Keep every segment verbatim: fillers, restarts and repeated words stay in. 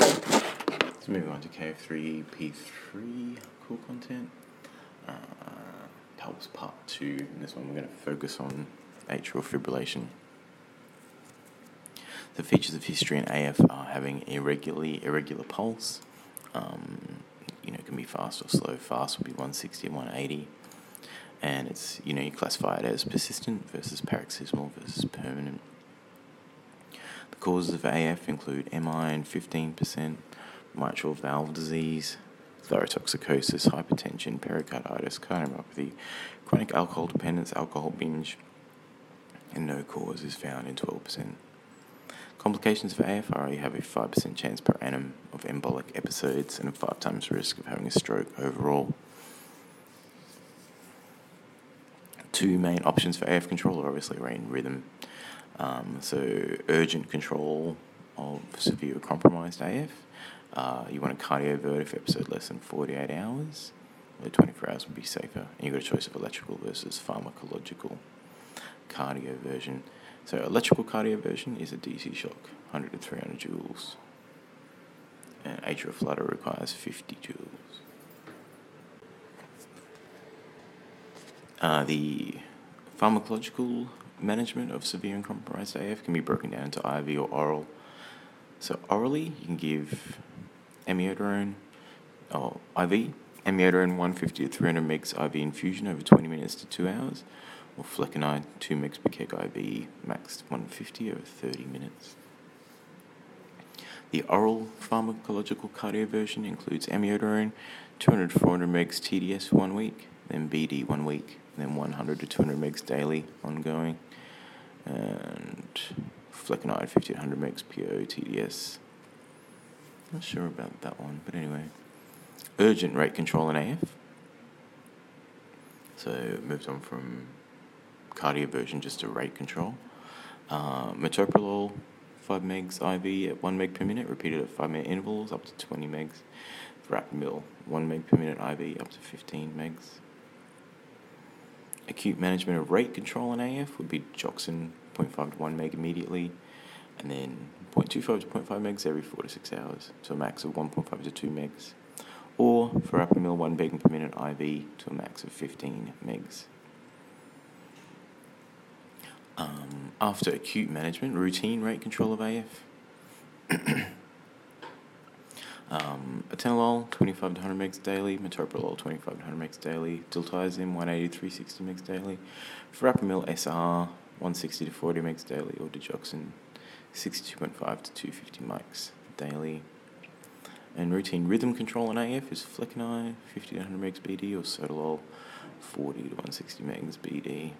Let's move on to K F three P three cool content. Uh, that was part two. In this one, we're going to focus on atrial fibrillation. The features of history in A F are having irregularly irregular pulse. Um, you know, it can be fast or slow. Fast would be one sixty, one eighty. And it's, you know, you classify it as persistent versus paroxysmal versus permanent. The causes of A F include M I in fifteen percent, mitral valve disease, thyrotoxicosis, hypertension, pericarditis, cardiomyopathy, chronic alcohol dependence, alcohol binge, and no cause is found in twelve percent. Complications of A F are you have a five percent chance per annum of embolic episodes and a five times risk of having a stroke overall. Two main options for A F control are obviously rain rhythm. Um, so urgent control of severe compromised A F. Uh, you want a cardiovert if episode less than forty-eight hours, or twenty-four hours would be safer. And you've got a choice of electrical versus pharmacological cardioversion. So electrical cardioversion is a D C shock, one hundred to three hundred joules. And atrial flutter requires fifty joules. Uh, the pharmacological management of severe and compromised A F can be broken down into I V or oral. So orally, you can give amiodarone, or I V, amiodarone one fifty to three hundred milligrams I V infusion over twenty minutes to two hours, or flecainide two milligrams per kilogram I V, max one fifty over thirty minutes. The oral pharmacological cardioversion includes amiodarone, two hundred to four hundred milligrams T D S for one week, then B D one week, then one hundred to two hundred milligrams daily, ongoing, and flecainide fifteen hundred milligrams P O T D S. Not sure about that one, but anyway. Urgent rate control in A F. So it moves on from cardioversion just to rate control. Uh, metoprolol, five milligrams I V at one milligram per minute, repeated at five minute intervals up to twenty milligrams. Verapamil, one milligram per minute I V up to fifteen milligrams. Acute management of rate control in A F would be digoxin, zero point five to one milligram immediately, and then zero point two five to zero point five milligrams every four to six hours, to a max of one point five to two milligrams, or verapamil one milligram per minute I V to a max of fifteen milligrams. Um, after acute management, routine rate control of A F. um, atenolol, twenty-five to one hundred milligrams daily, metoprolol, twenty-five to one hundred milligrams daily, diltiazem, one eighty to three sixty milligrams daily, verapamil S R, one sixty to forty milligrams daily, or digoxin, sixty-two point five to two hundred fifty milligrams daily. And routine rhythm control in A F is flecainide, fifty to one hundred milligrams B D, or sotolol, forty to one sixty milligrams B D.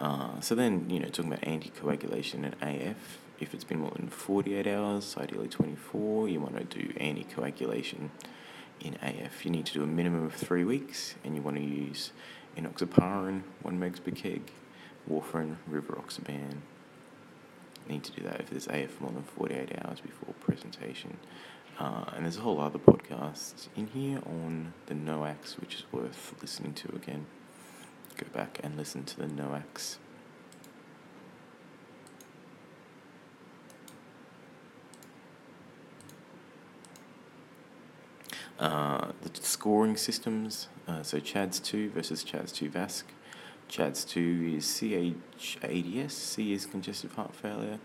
Uh, so then, you know, talking about anticoagulation in A F, if it's been more than forty-eight hours, ideally twenty-four, you want to do anticoagulation in A F. You need to do a minimum of three weeks, and you want to use enoxaparin, one milligram per kilogram, warfarin, rivaroxaban. Need to do that if there's A F more than forty-eight hours before presentation. Uh, and there's a whole other podcast in here on the N O A Cs, which is worth listening to again. Go back and listen to the N O A Cs. Uh, the scoring systems, uh, so C H A D S two versus C H A two D S two-VASc. C H A D S two is C H A D S, C is congestive heart failure,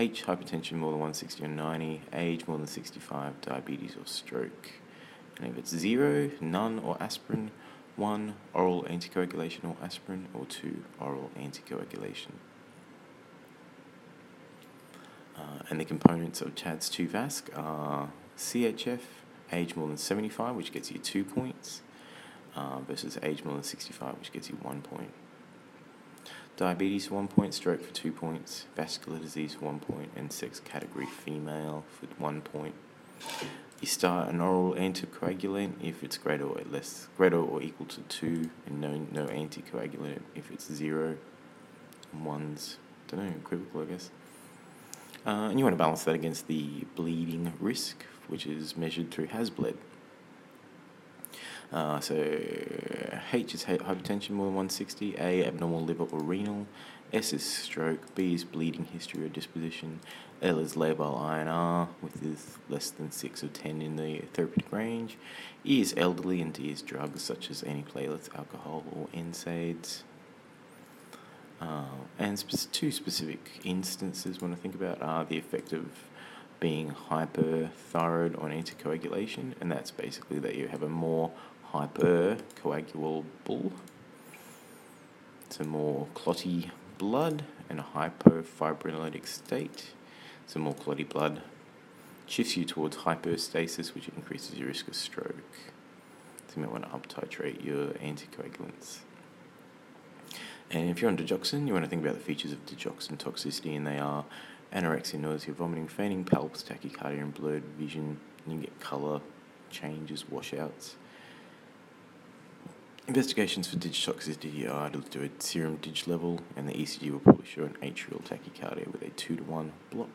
H hypertension more than one sixty or ninety, age more than sixty-five, diabetes or stroke. And if it's zero, none or aspirin, one, oral anticoagulation or aspirin, or two, oral anticoagulation. Uh, and the components of C H A D S two-VASc are C H F, age more than seventy-five, which gets you two points, uh, versus age more than sixty-five, which gets you one point. Diabetes for one point, stroke for two points, vascular disease for one point, and sex category female for one point. You start an oral anticoagulant if it's greater or less, greater or equal to two, and no no anticoagulant if it's zero, and one's, don't know, equivocal, I guess. Uh, and you want to balance that against the bleeding risk, which is measured through H A S-B L E D. Uh, so H is hypertension more than one sixty, A, abnormal liver or renal, S is stroke, B is bleeding history or disposition, L is labile I N R, with is less than six or ten in the therapeutic range, E is elderly, and D is drugs such as antiplatelets, alcohol, or N SAIDs. Uh, and sp- two specific instances when I think about are the effect of being hyperthyroid on anticoagulation, and that's basically that you have a more hypercoagulable, so more clotty blood, and a hypofibrinolytic state, so more clotty blood, shifts you towards hyperstasis, which increases your risk of stroke. So you might want to uptitrate your anticoagulants. And if you're on digoxin, you want to think about the features of digoxin toxicity, and they are anorexia, nausea, vomiting, fainting, palps, tachycardia, and blurred vision. You can get colour changes, washouts. Investigations for digitoxicity are to do a serum dig level, and the E C G will probably show an atrial tachycardia with a two to one block.